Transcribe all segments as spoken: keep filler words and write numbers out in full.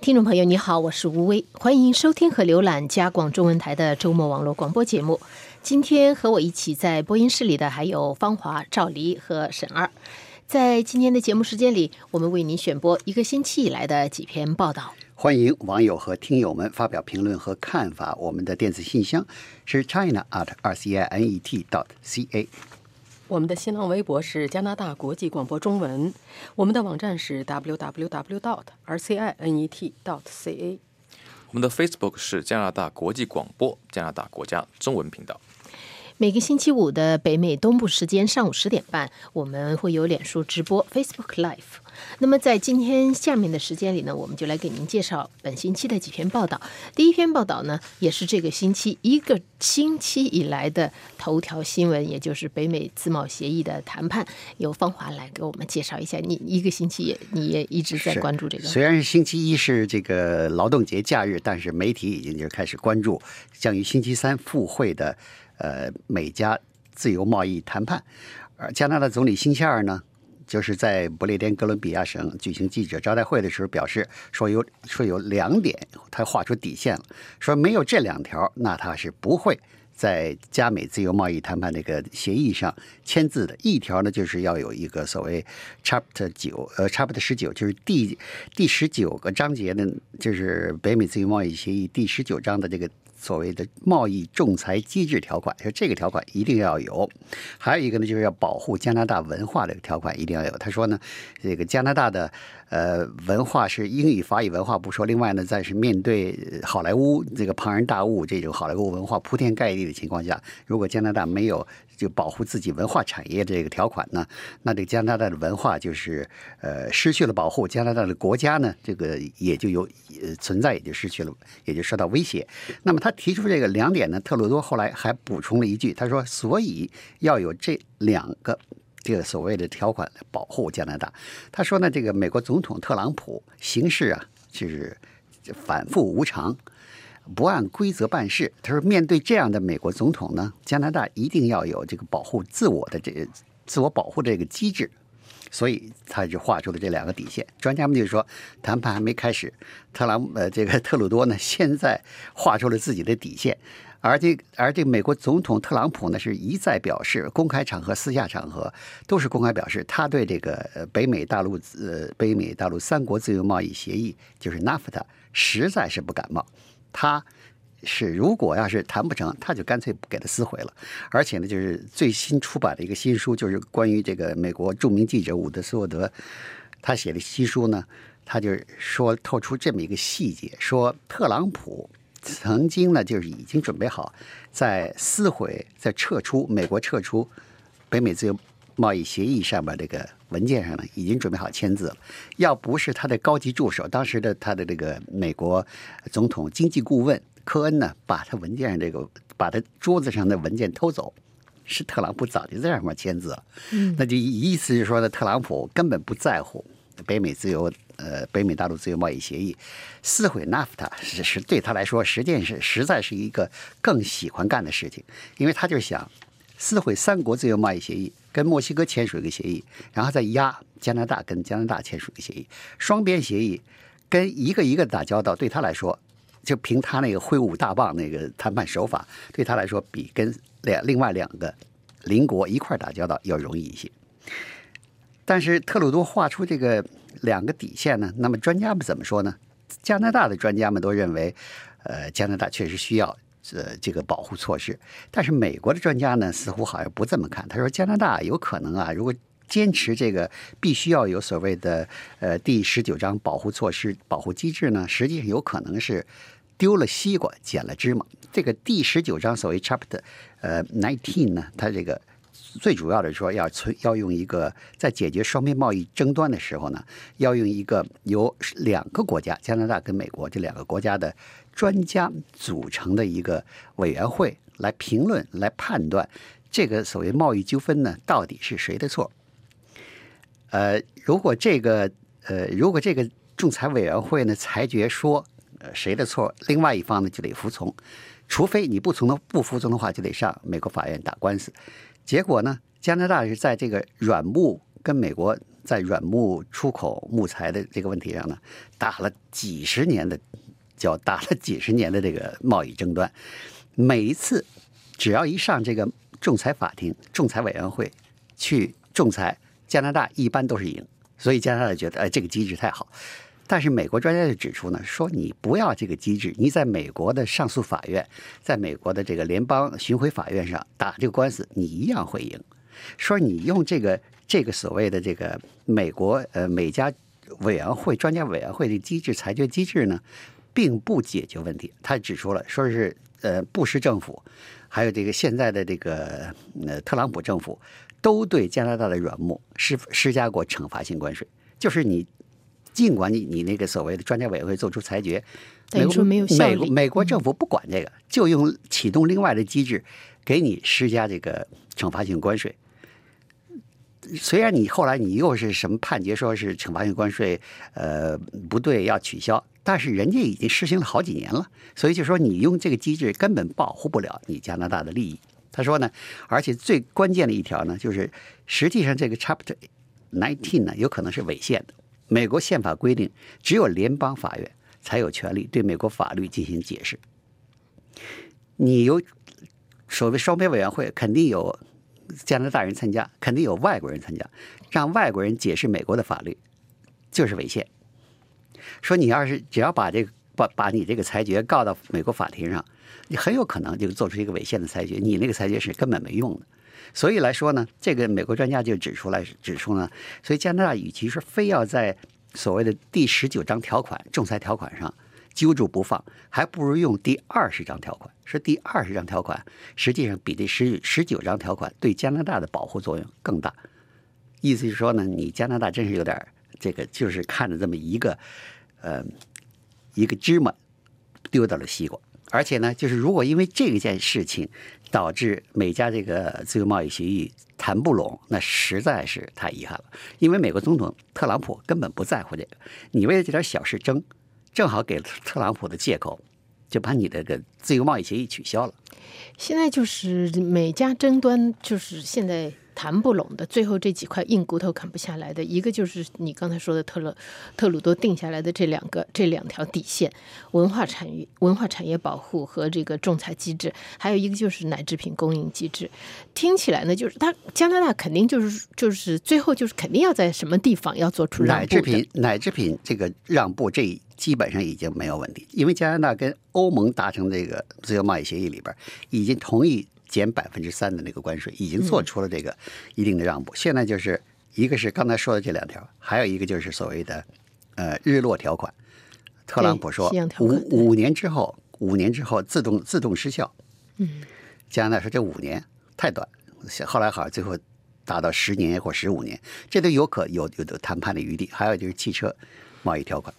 听众朋友你好，我是吴薇，欢迎收听和浏览加广中文台的周末网络广播节目。今天和我一起在播音室里的还有方华、赵黎和沈二。在今天的节目时间里，我们为您选播一个星期以来的几篇报道。欢迎网友和听友们发表评论和看法，我们的电子信箱是 china at r c i net dot c a。我们的新浪微博是加拿大国际广播中文，我们的网站是 w w w dot r c i net dot c a， 我们的 Facebook 是加拿大国际广播加拿大国家中文频道。每个星期五的北美东部时间上午十点半，我们会有脸书直播 Facebook Live。那么在今天下面的时间里呢，我们就来给您介绍本星期的几篇报道。第一篇报道呢，也是这个星期一个星期以来的头条新闻，也就是北美自贸协议的谈判。由方华来给我们介绍一下，你一个星期也你也一直在关注这个。虽然是星期一是这个劳动节假日，但是媒体已经就开始关注将于星期三复会的呃美加自由贸易谈判。而加拿大总理星期二呢，就是在不列颠哥伦比亚省举行记者招待会的时候表示说有说有两点他画出底线了，说没有这两条，那他是不会在加美自由贸易谈判这个协议上签字的。一条呢，就是要有一个所谓 Chapter 九呃 Chapter 十九，就是第第十九个章节的，就是北美自由贸易协议第十九章的这个所谓的贸易仲裁机制条款，说这个条款一定要有。还有一个呢，就是要保护加拿大文化的条款一定要有。他说呢，这个加拿大的呃文化是英语法语文化不说，另外呢，在是面对好莱坞这个庞然大物，这种好莱坞文化铺天盖地的情况下，如果加拿大没有就保护自己文化产业这个条款呢，那这个加拿大的文化就是呃失去了保护，加拿大的国家呢，这个也就有、呃、存在也就失去了，也就受到威胁。那么他提出这个两点呢，特鲁多后来还补充了一句，他说所以要有这两个这个所谓的条款来保护加拿大。他说呢，这个美国总统特朗普行事啊，就是反复无常，不按规则办事。他说面对这样的美国总统呢，加拿大一定要有这个保护自我的这自我保护这个机制。所以他就画出了这两个底线。专家们就说，谈判还没开始，特朗呃这个特鲁多呢，现在画出了自己的底线，而这而这美国总统特朗普呢，是一再表示，公开场合、私下场合都是公开表示，他对这个北美大陆呃北美大陆三国自由贸易协议，就是 NAFTA， 实在是不感冒。他是如果要是谈不成，他就干脆不给他撕毁了。而且呢，就是最新出版的一个新书，就是关于这个美国著名记者伍德斯沃德他写的新书呢，他就说透出这么一个细节，说特朗普曾经呢就是已经准备好在撕毁在撤出美国撤出北美自由贸易协议上面这个文件上呢，已经准备好签字了。要不是他的高级助手，当时的他的这个美国总统经济顾问科恩呢，把他文件上这个，把他桌子上的文件偷走，是特朗普早就在上面签字了。嗯，那就意思是说呢，特朗普根本不在乎北美自由，呃，北美大陆自由贸易协议，撕毁 NAFTA 是是对他来说，实际是实在是一个更喜欢干的事情，因为他就想撕毁三国自由贸易协议，跟墨西哥签署一个协议，然后再压加拿大跟加拿大签署一个协议，双边协议跟一个一个打交道，对他来说。就凭他那个挥舞大棒那个谈判手法，对他来说比跟两另外两个邻国一块打交道要容易一些。但是特鲁多画出这个两个底线呢，那么专家们怎么说呢？加拿大的专家们都认为，呃，加拿大确实需要呃这个保护措施。但是美国的专家呢，似乎好像不这么看。他说，加拿大有可能啊，如果坚持这个必须要有所谓的呃第十九章保护措施、保护机制呢，实际上有可能是丢了西瓜捡了芝麻。这个第十九章所谓 Chapter 呃 nineteen 呢，它这个最主要的说要存要用一个在解决双边贸易争端的时候呢，要用一个由两个国家加拿大跟美国这两个国家的专家组成的一个委员会来评论来判断这个所谓贸易纠纷呢到底是谁的错。呃，如果这个呃，如果这个仲裁委员会呢裁决说、呃、谁的错，另外一方呢就得服从，除非你不从的不服从的话，就得上美国法院打官司。结果呢，加拿大是在这个软木跟美国在软木出口木材的这个问题上呢，打了几十年的叫打了几十年的这个贸易争端。每一次只要一上这个仲裁法庭、仲裁委员会去仲裁，加拿大一般都是赢，所以加拿大觉得哎这个机制太好。但是美国专家就指出呢，说你不要这个机制，你在美国的上诉法院，在美国的这个联邦巡回法院上打这个官司，你一样会赢。说你用这个这个所谓的这个美国呃美加委员会专家委员会的机制裁决机制呢，并不解决问题。他指出了，说是呃布什政府，还有这个现在的这个呃特朗普政府，都对加拿大的软木施施加过惩罚性关税，就是你。尽管你你那个所谓的专家委员会做出裁决，美国没有效力，美国美国政府不管这个，就用启动另外的机制给你施加这个惩罚性关税。虽然你后来你又是什么判决说是惩罚性关税呃不对要取消，但是人家已经实行了好几年了，所以就说你用这个机制根本保护不了你加拿大的利益。他说呢，而且最关键的一条呢，就是实际上这个 Chapter nineteen 呢有可能是违宪的。美国宪法规定，只有联邦法院才有权利对美国法律进行解释。你有所谓双边委员会，肯定有加拿大人参加，肯定有外国人参加，让外国人解释美国的法律，就是违宪。说你要是只要把这个把把你这个裁决告到美国法庭上，你很有可能就做出一个违宪的裁决，你那个裁决是根本没用的。所以来说呢，这个美国专家就指出来指出呢，所以加拿大与其说非要在所谓的第十九章条款仲裁条款上揪住不放，还不如用第二十章条款。说第二十章条款实际上比第十十九章条款对加拿大的保护作用更大。意思是说呢，你加拿大真是有点这个，就是看着这么一个呃一个芝麻丢到了西瓜。而且呢，就是如果因为这件事情导致美加这个自由贸易协议谈不拢，那实在是太遗憾了。因为美国总统特朗普根本不在乎这个，你为了这点小事争，正好给特朗普的借口，就把你这个自由贸易协议取消了。现在就是美加争端，就是现在谈不拢的，最后这几块硬骨头砍不下来的，一个就是你刚才说的特勒特鲁多定下来的这两个这两条底线，文化产业文化产业保护和这个仲裁机制，还有一个就是奶制品供应机制。听起来呢，就是他加拿大肯定就是就是最后就是肯定要在什么地方要做出让步。奶制品奶制品这个让步，这基本上已经没有问题，因为加拿大跟欧盟达成这个自由贸易协议里边已经同意减百分之三的那个关税，已经做出了这个一定的让步。现在就是一个是刚才说的这两条，还有一个就是所谓的呃日落条款。特朗普说五五年之后，五年之后自动自动失效。嗯，加拿大说这五年太短，后来好像最后达到十年或十五年，这都有可有有的谈判的余地。还有就是汽车贸易条款。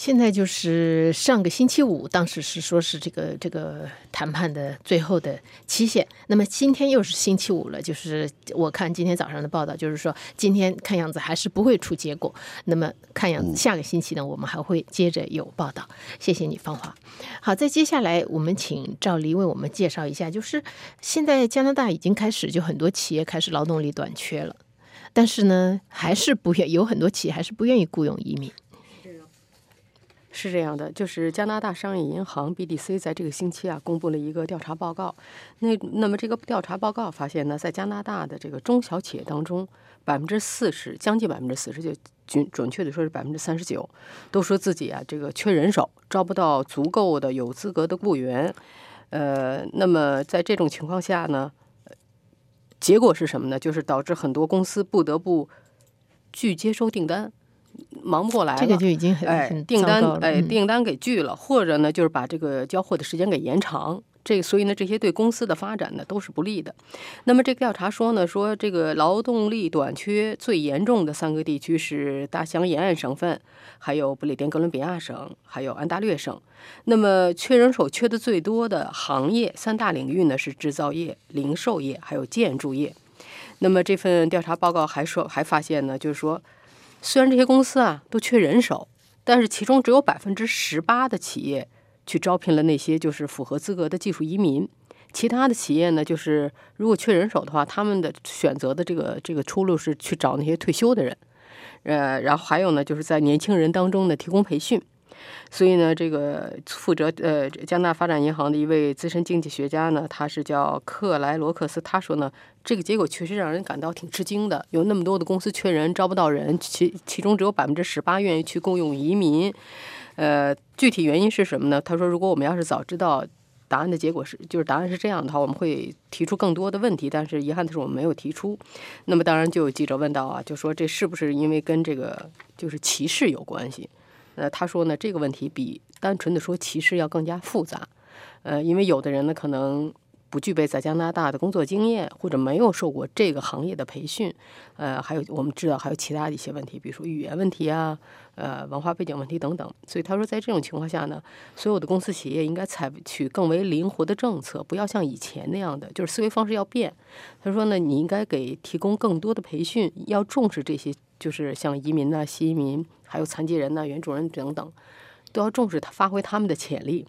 现在就是上个星期五，当时是说是这个这个谈判的最后的期限。那么今天又是星期五了，就是我看今天早上的报道，就是说今天看样子还是不会出结果。那么看样子下个星期呢，我们还会接着有报道。谢谢你，芳华。好，再接下来我们请赵黎为我们介绍一下，就是现在加拿大已经开始就很多企业开始劳动力短缺了，但是呢，还是不愿有很多企业还是不愿意雇佣移民。是这样的，就是加拿大商业银行 B D C 在这个星期啊公布了一个调查报告。那那么这个调查报告发现呢，在加拿大的这个中小企业当中，百分之四十，将近百分之四十九，准准确的说是百分之三十九，都说自己啊这个缺人手，招不到足够的有资格的雇员。呃，那么在这种情况下呢，结果是什么呢？就是导致很多公司不得不拒接收订单。忙不过来了，这个就已经很哎订单哎订单给拒了，或者呢就是把这个交货的时间给延长，这个所以呢这些对公司的发展呢都是不利的。那么这个调查说呢，说这个劳动力短缺最严重的三个地区是大西洋沿岸省份，还有不列颠哥伦比亚省，还有安大略省。那么缺人手缺的最多的行业三大领域呢是制造业、零售业还有建筑业。那么这份调查报告还说还发现呢，就是说虽然这些公司啊都缺人手，但是其中只有百分之十八的企业去招聘了那些就是符合资格的技术移民，其他的企业呢，就是如果缺人手的话，他们的选择的这个这个出路是去找那些退休的人。呃，然后还有呢，就是在年轻人当中呢提供培训。所以呢，这个负责呃加拿大发展银行的一位资深经济学家呢，他是叫克莱罗克斯，他说呢，这个结果确实让人感到挺吃惊的。有那么多的公司缺人，招不到人，其其中只有百分之十八愿意去雇佣移民。呃，具体原因是什么呢？他说，如果我们要是早知道答案的结果是，就是答案是这样的话，我们会提出更多的问题。但是遗憾的是，我们没有提出。那么当然就有记者问到啊，就说这是不是因为跟这个就是歧视有关系？呃，他说呢，这个问题比单纯的说歧视要更加复杂，呃，因为有的人呢可能不具备在加拿大的工作经验，或者没有受过这个行业的培训，呃，还有我们知道还有其他的一些问题，比如说语言问题啊，呃，文化背景问题等等。所以他说，在这种情况下呢，所有的公司企业应该采取更为灵活的政策，不要像以前那样的，就是思维方式要变。他说呢，你应该给提供更多的培训，要重视这些，就是像移民呐、啊、新移民。还有残疾人呢、啊、原住人等等，都要重视他发挥他们的潜力。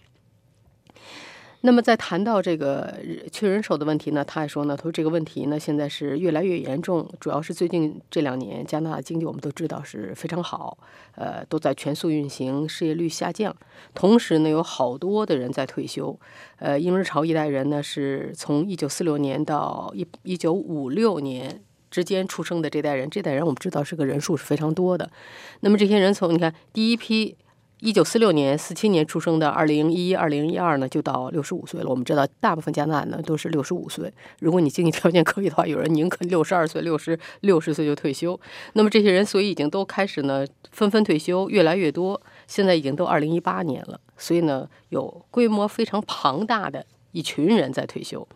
那么在谈到这个缺人手的问题呢，他还说呢，他说这个问题呢现在是越来越严重，主要是最近这两年加拿大经济我们都知道是非常好，呃，都在全速运行，失业率下降，同时呢有好多的人在退休，呃，英人潮一代人呢是从一九四六年到一一九五六年。之间出生的这代人，这代人我们知道是个人数是非常多的。那么这些人从你看第一批一九四六年、四七年出生的，二零一一、二零一二呢，就到六十五岁了。我们知道大部分加拿大呢都是六十五岁。如果你经济条件可以的话，有人宁肯六十二岁、六十六十岁就退休。那么这些人所以已经都开始呢纷纷退休，越来越多。现在已经都二零一八年了，所以呢有规模非常庞大的一群人在退休。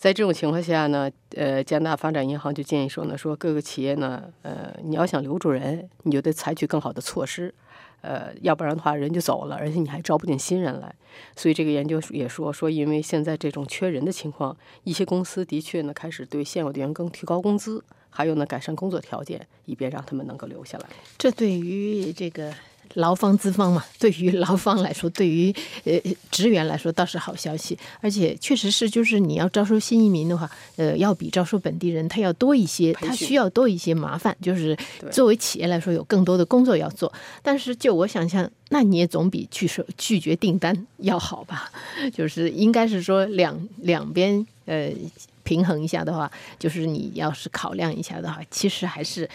在这种情况下呢，呃，加拿大发展银行就建议说呢，说各个企业呢，呃，你要想留住人，你就得采取更好的措施，呃，要不然的话人就走了，而且你还招不进新人来。所以这个研究也说，说因为现在这种缺人的情况，一些公司的确呢开始对现有的员工提高工资，还有呢改善工作条件，以便让他们能够留下来。这对于这个。劳方资方嘛，对于劳方来说，对于呃职员来说倒是好消息，而且确实是，就是你要招收新移民的话，呃，要比招收本地人他要多一些，他需要多一些麻烦，就是作为企业来说有更多的工作要做。但是就我想象，那你也总比拒收拒绝订单要好吧？就是应该是说两两边呃平衡一下的话，就是你要是考量一下的话，其实还是。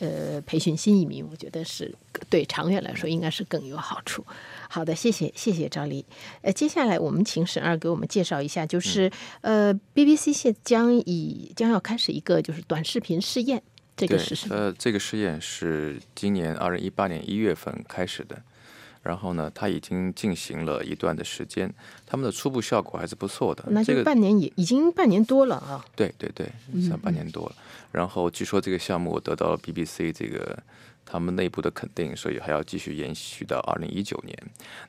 呃，培训新移民，我觉得是对长远来说应该是更有好处。好的，谢谢谢谢赵丽。呃，接下来我们请沈二给我们介绍一下，就是呃 ，B B C 现将以将要开始一个就是短视频试验，这个是什么？呃，这个试验是今年二零一八年一月份开始的，然后呢，它已经进行了一段的时间，他们的初步效果还是不错的。那就半年也、这个、已经半年多了啊。对对对，算半年多了。嗯然后据说这个项目得到了 B B C 这个他们内部的肯定，所以还要继续延续到二零一九年。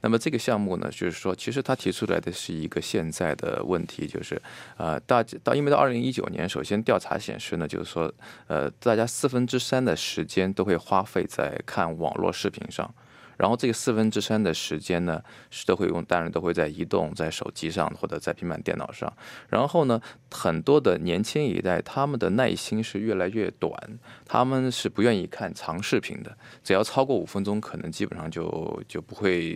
那么这个项目呢，就是说，其实他提出来的是一个现在的问题，就是呃，大到因为到二零一九年，首先调查显示呢，就是说，呃，大家四分之三的时间都会花费在看网络视频上。然后这个四分之三的时间呢，是都会用，当然都会在移动、在手机上或者在平板电脑上。然后呢，很多的年轻一代，他们的耐心是越来越短，他们是不愿意看长视频的，只要超过五分钟，可能基本上就就不会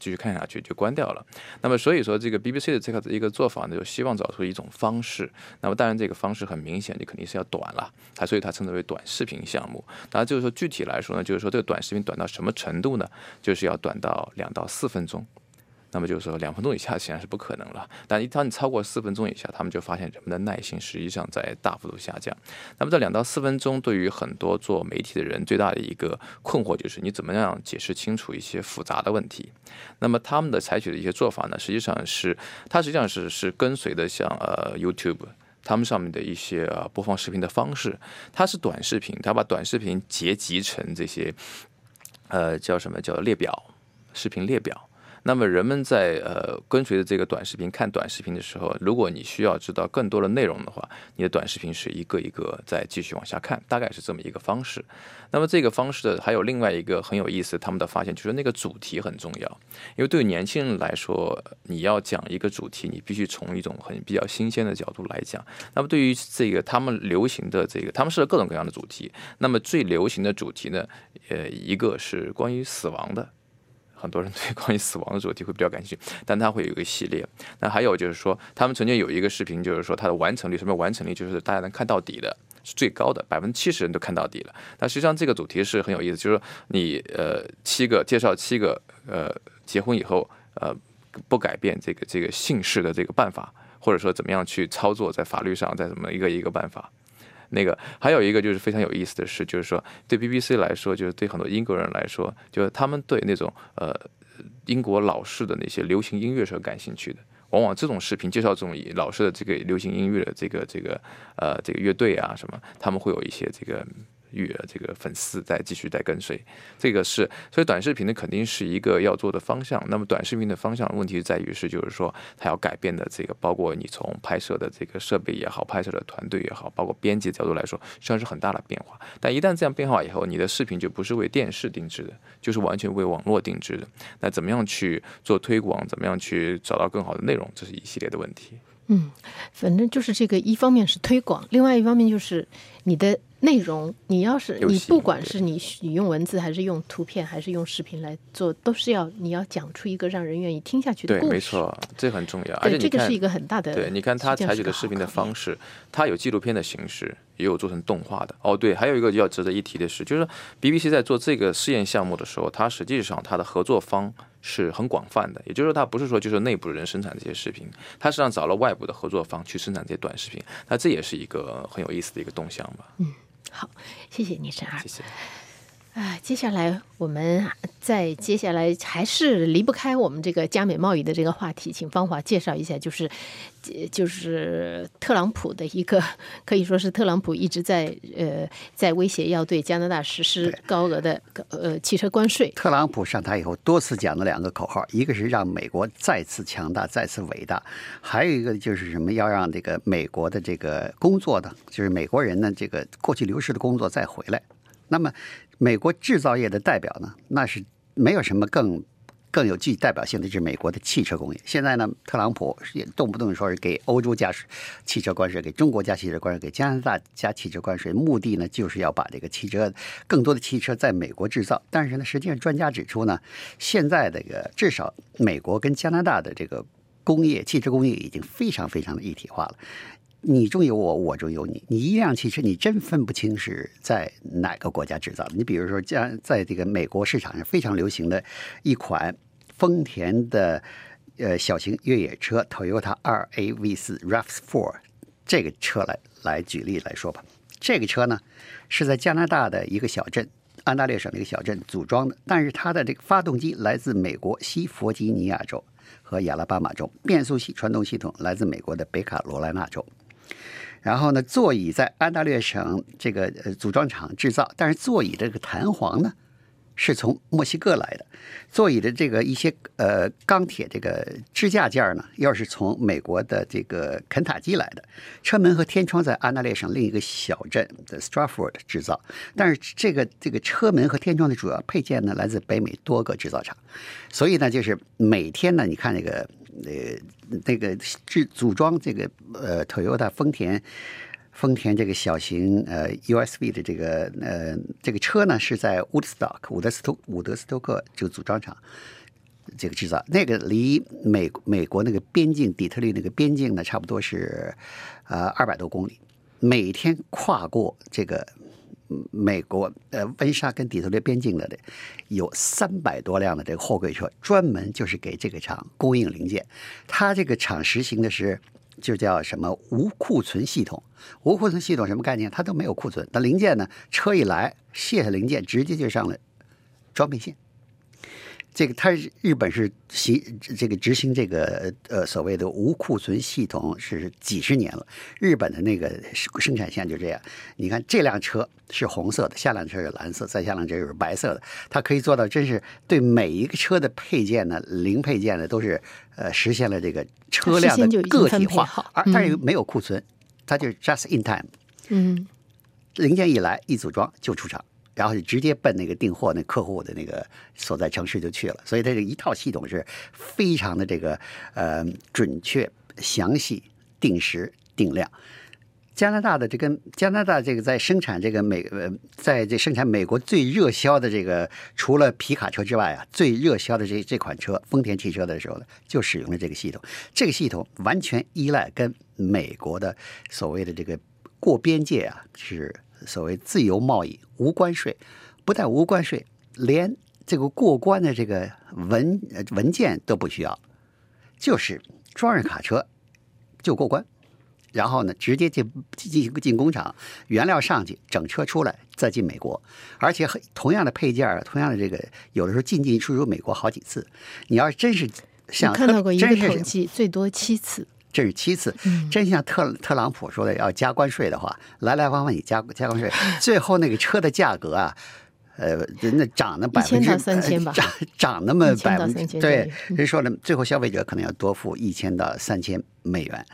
继续看下去，就关掉了。那么所以说，这个 B B C 的这个一个做法呢，就希望找出一种方式。那么当然，这个方式很明显，就肯定是要短了，它所以它称之为短视频项目。当然，就是说具体来说呢，就是说这个短视频短到什么程度呢？就是要短到两到四分钟，那么就是说两分钟以下显然是不可能了。但一旦你超过四分钟以下，他们就发现人们的耐心实际上在大幅度下降。那么这两到四分钟对于很多做媒体的人最大的一个困惑就是你怎么样解释清楚一些复杂的问题。那么他们的采取的一些做法呢，实际上是它实际上是是跟随的像呃 YouTube。他们上面的一些呃播放视频的方式，它是短视频，它把短视频结集成这些。呃，叫什么叫列表，视频列表。那么人们在呃跟随着这个短视频看短视频的时候，如果你需要知道更多的内容的话，你的短视频是一个一个再继续往下看，大概是这么一个方式。那么这个方式的还有另外一个很有意思，他们的发现就是那个主题很重要，因为对于年轻人来说，你要讲一个主题，你必须从一种很比较新鲜的角度来讲。那么对于这个他们流行的这个，他们是各种各样的主题。那么最流行的主题呢，呃，一个是关于死亡的。很多人对关于死亡的主题会比较感兴趣，但它会有一个系列。那还有就是说，他们曾经有一个视频，就是说它的完成率，什么完成率就是大家能看到底的是最高的，百分之七十人都看到底了。那实际上这个主题是很有意思，就是说你呃七个介绍七个呃结婚以后呃不改变这个这个姓氏的这个办法，或者说怎么样去操作在法律上，在怎么一个一个办法。那个还有一个就是非常有意思的是，就是说对 B B C 来说，就是对很多英国人来说，就是他们对那种呃英国老式的那些流行音乐是感兴趣的。往往这种视频介绍这种老式的这个流行音乐的这个这个呃这个乐队啊什么，他们会有一些这个乐这个粉丝在继续在跟随。这个是所以短视频呢肯定是一个要做的方向。那么短视频的方向问题在于是就是说它要改变的这个包括你从拍摄的这个设备也好，拍摄的团队也好，包括编辑角度来说，实际上是很大的变化。但一旦这样变化以后，你的视频就不是为电视定制的，就是完全为网络定制的。那怎么样去做推广，怎么样去找到更好的内容，这是一系列的问题。嗯，反正就是这个一方面是推广，另外一方面就是你的内容，你要是你不管是你你用文字还是用图片还是用视频来做，都是要你要讲出一个让人愿意听下去的故事。对，没错，这很重要。而且这个是一个很大的。对，你看他采取的视频的方式，他有纪录片的形式，也有做成动画的。哦，对，还有一个要值得一提的是，就是 B B C 在做这个试验项目的时候，它实际上它的合作方是很广泛的，也就是说，它不是说就是内部人生产这些视频，它实际上找了外部的合作方去生产这些短视频。那这也是一个很有意思的一个动向吧。嗯，好，谢谢你，沈二。谢谢。啊，接下来我们再接下来还是离不开我们这个加美贸易的这个话题，请芳华介绍一下，就是就是特朗普的一个可以说是特朗普一直在呃在威胁要对加拿大实施高额的呃汽车关税。特朗普上台以后多次讲了两个口号，一个是让美国再次强大、再次伟大，还有一个就是什么要让这个美国的这个工作的，就是美国人呢这个过去流失的工作再回来。那么美国制造业的代表呢，那是没有什么更更有具代表性的，就是美国的汽车工业。现在呢，特朗普也动不动说是给欧洲加汽车关税，给中国加汽车关税，给加拿大加汽车关税，目的呢就是要把这个汽车更多的汽车在美国制造。但是呢，实际上专家指出呢，现在这个至少美国跟加拿大的这个工业汽车工业已经非常非常的一体化了。你中有我，我中有你。你一辆汽车，你真分不清是在哪个国家制造的。你比如说，在在这个美国市场上非常流行的一款丰田的呃小型越野车 Toyota R A V 四 R A V 四 这个车来来举例来说吧，这个车呢是在加拿大的一个小镇，安大略省的一个小镇组装的，但是它的这个发动机来自美国西弗吉尼亚州和亚拉巴马州，变速系传动系统来自美国的北卡罗来纳州。然后呢，座椅在安大略省这个组装厂制造，但是座椅的这个弹簧呢，是从墨西哥来的。座椅的这个一些呃钢铁这个支架件呢，又是从美国的这个肯塔基来的。车门和天窗在安大略省另一个小镇的 Stratford 制造，但是这个这个车门和天窗的主要配件呢，来自北美多个制造厂。所以呢，就是每天呢，你看那个。呃，那个制组装这个呃 Toyota 丰田丰田这个小型呃 U S V 的这个呃这个车呢，是在 Woodstock 伍德斯托伍德斯托克这个组装厂这个制造，那个离美美国那个边境底特律那个边境呢，差不多是呃二百多公里，每天跨过这个美国呃温莎跟底特律边境的有三百多辆的这个货柜车，专门就是给这个厂供应零件。它这个厂实行的是就叫什么无库存系统。无库存系统什么概念？它都没有库存。那零件呢？车一来卸下零件，直接就上了装配线。这个他日本是这个执行这个呃所谓的无库存系统是几十年了，日本的那个生产线就这样。你看这辆车是红色的，下辆车是蓝色，再下辆车是白色的，它可以做到真是对每一个车的配件呢，零配件呢都是呃实现了这个车辆的个体化，而它也没有库存，它就是 just in time， 嗯，零件一来一组装就出厂。然后就直接奔那个订货那客户的那个所在城市就去了，所以它这一套系统是非常的这个呃准确、详细、定时、定量。加拿大的这跟加拿大这个在生产这个美呃在这生产美国最热销的这个除了皮卡车之外啊，最热销的这这款车丰田汽车的时候呢，就使用了这个系统。这个系统完全依赖跟美国的所谓的这个过边界啊是。所谓自由贸易无关税，不但无关税，连这个过关的这个文文件都不需要，就是装上卡车就过关，然后呢直接进进进工厂，原料上去，整车出来再进美国，而且同样的配件，同样的这个有的时候进进出出美国好几次。你要真是想，我看到过一个统计，最多七次。这是其次，真像特特朗普说的要加关税的话，来来往往你加加关税，最后那个车的价格啊，呃，那涨了百分之一千到三千吧，涨涨那么百分之对，人说了，最后消费者可能要多付一千到三千美元，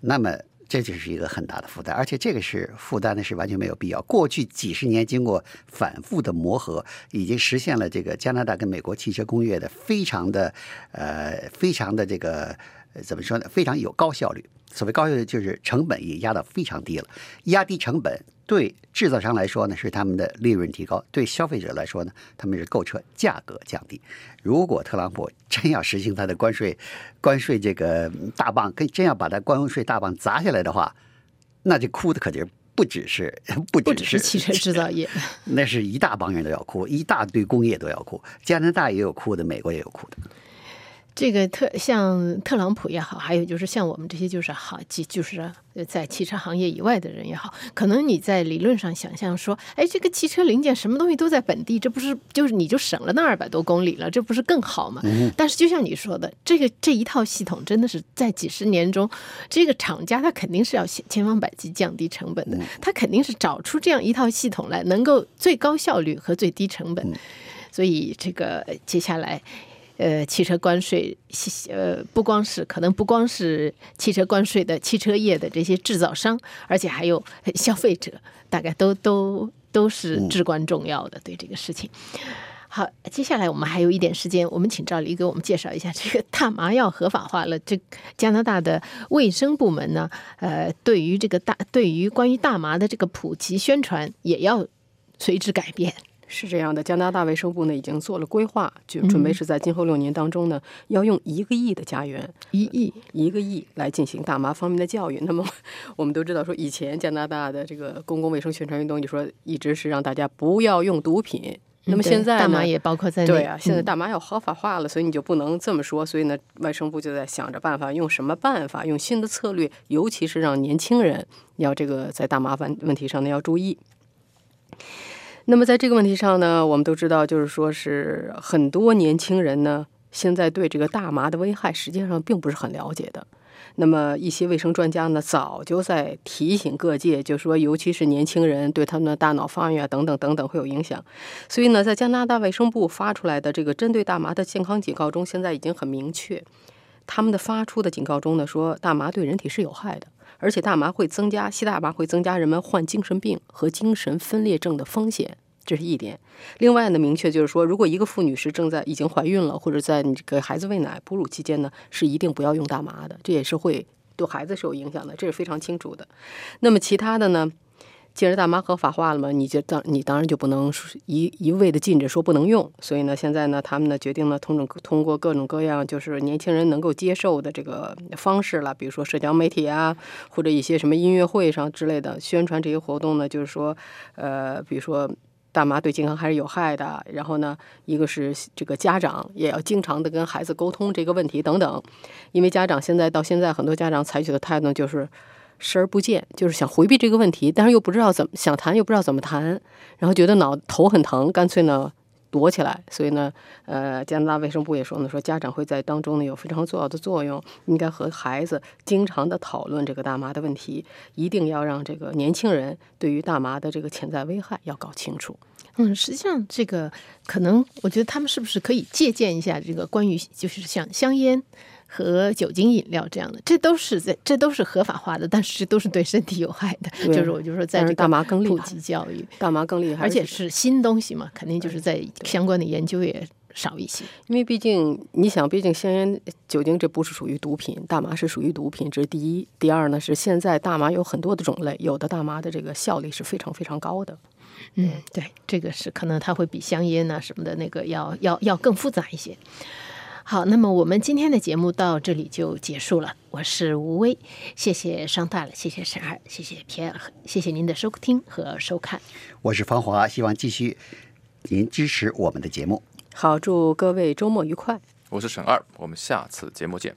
那么这就是一个很大的负担，而且这个是负担的是完全没有必要。过去几十年经过反复的磨合，已经实现了这个加拿大跟美国汽车工业的非常的呃非常的这个。怎么说呢？非常有高效率。所谓高效率，就是成本也压到非常低了。压低成本对制造商来说呢，是他们的利润提高；对消费者来说呢，他们是购车价格降低。如果特朗普真要实行他的关税，关税这个大棒，跟真要把他关税大棒砸下来的话，那这哭的可就不只是不只是汽车制造业，那是一大帮人都要哭，一大堆工业都要哭。加拿大也有哭的，美国也有哭的。这个特像特朗普也好，还有就是像我们这些就是好，就是在汽车行业以外的人也好，可能你在理论上想象说，哎，这个汽车零件什么东西都在本地，这不是就是你就省了那二百多公里了，这不是更好吗？但是就像你说的，这个这一套系统真的是在几十年中，这个厂家他肯定是要千方百计降低成本的，他肯定是找出这样一套系统来，能够最高效率和最低成本。所以这个接下来。呃，汽车关税，呃，不光是可能不光是汽车关税的汽车业的这些制造商，而且还有消费者，大概都都都是至关重要的、嗯、对这个事情。好，接下来我们还有一点时间，我们请赵黎给我们介绍一下这个大麻药合法化了。这加拿大的卫生部门呢，呃，对于这个大对于关于大麻的这个普及宣传也要随之改变。是这样的，加拿大卫生部呢已经做了规划，就准备是在今后六年当中呢，要用一个亿的加元，一亿一个亿来进行大麻方面的教育。那么我们都知道说，以前加拿大的这个公共卫生宣传运动，就说一直是让大家不要用毒品。那么现在呢，大麻也包括在内。对啊，现在大麻要合法化了、嗯，所以你就不能这么说。所以呢，卫生部就在想着办法，用什么办法，用新的策略，尤其是让年轻人要这个在大麻问问题上呢要注意。那么在这个问题上呢，我们都知道，就是说是很多年轻人呢，现在对这个大麻的危害实际上并不是很了解的。那么一些卫生专家呢，早就在提醒各界，就说尤其是年轻人对他们的大脑发育啊等等等等会有影响。所以呢，在加拿大卫生部发出来的这个针对大麻的健康警告中，现在已经很明确，他们的发出的警告中呢，说大麻对人体是有害的。而且大麻会增加，吸大麻会增加人们患精神病和精神分裂症的风险，这是一点。另外呢，明确就是说，如果一个妇女是正在已经怀孕了，或者在你这个孩子喂奶、哺乳期间呢，是一定不要用大麻的，这也是会对孩子是有影响的，这是非常清楚的。那么其他的呢，既然大麻合法化了嘛，你就当你当然就不能一一味的禁止说不能用。所以呢，现在呢，他们呢决定呢，通种通过各种各样就是年轻人能够接受的这个方式了，比如说社交媒体啊，或者一些什么音乐会上之类的宣传这些活动呢，就是说，呃，比如说。大麻对健康还是有害的，然后呢，一个是这个家长也要经常的跟孩子沟通这个问题等等，因为家长现在到现在很多家长采取的态度就是视而不见，就是想回避这个问题，但是又不知道怎么想谈，又不知道怎么谈，然后觉得脑头很疼，干脆呢躲起来。所以呢，呃，加拿大卫生部也说呢，说家长会在当中呢有非常重要的作用，应该和孩子经常的讨论这个大麻的问题，一定要让这个年轻人对于大麻的这个潜在危害要搞清楚。嗯，实际上这个可能，我觉得他们是不是可以借鉴一下这个关于就是像香烟和酒精饮料这样的，这都是在这都是合法化的，但是这都是对身体有害的。就是我就说，在这个普及教育，大麻更厉害，而且是新东西嘛，肯定就是在相关的研究也少一些。因为毕竟你想，毕竟香烟、酒精这不是属于毒品，大麻是属于毒品，这是第一。第二呢，是现在大麻有很多的种类，有的大麻的这个效力是非常非常高的。嗯，对，这个是可能它会比香烟啊什么的那个要要要更复杂一些。好，那么我们今天的节目到这里就结束了。我是吴薇，谢谢商大了，谢谢沈二，谢谢皮尔，谢谢您的收听和收看。我是方华，希望继续您支持我们的节目。好，祝各位周末愉快。我是沈二，我们下次节目见。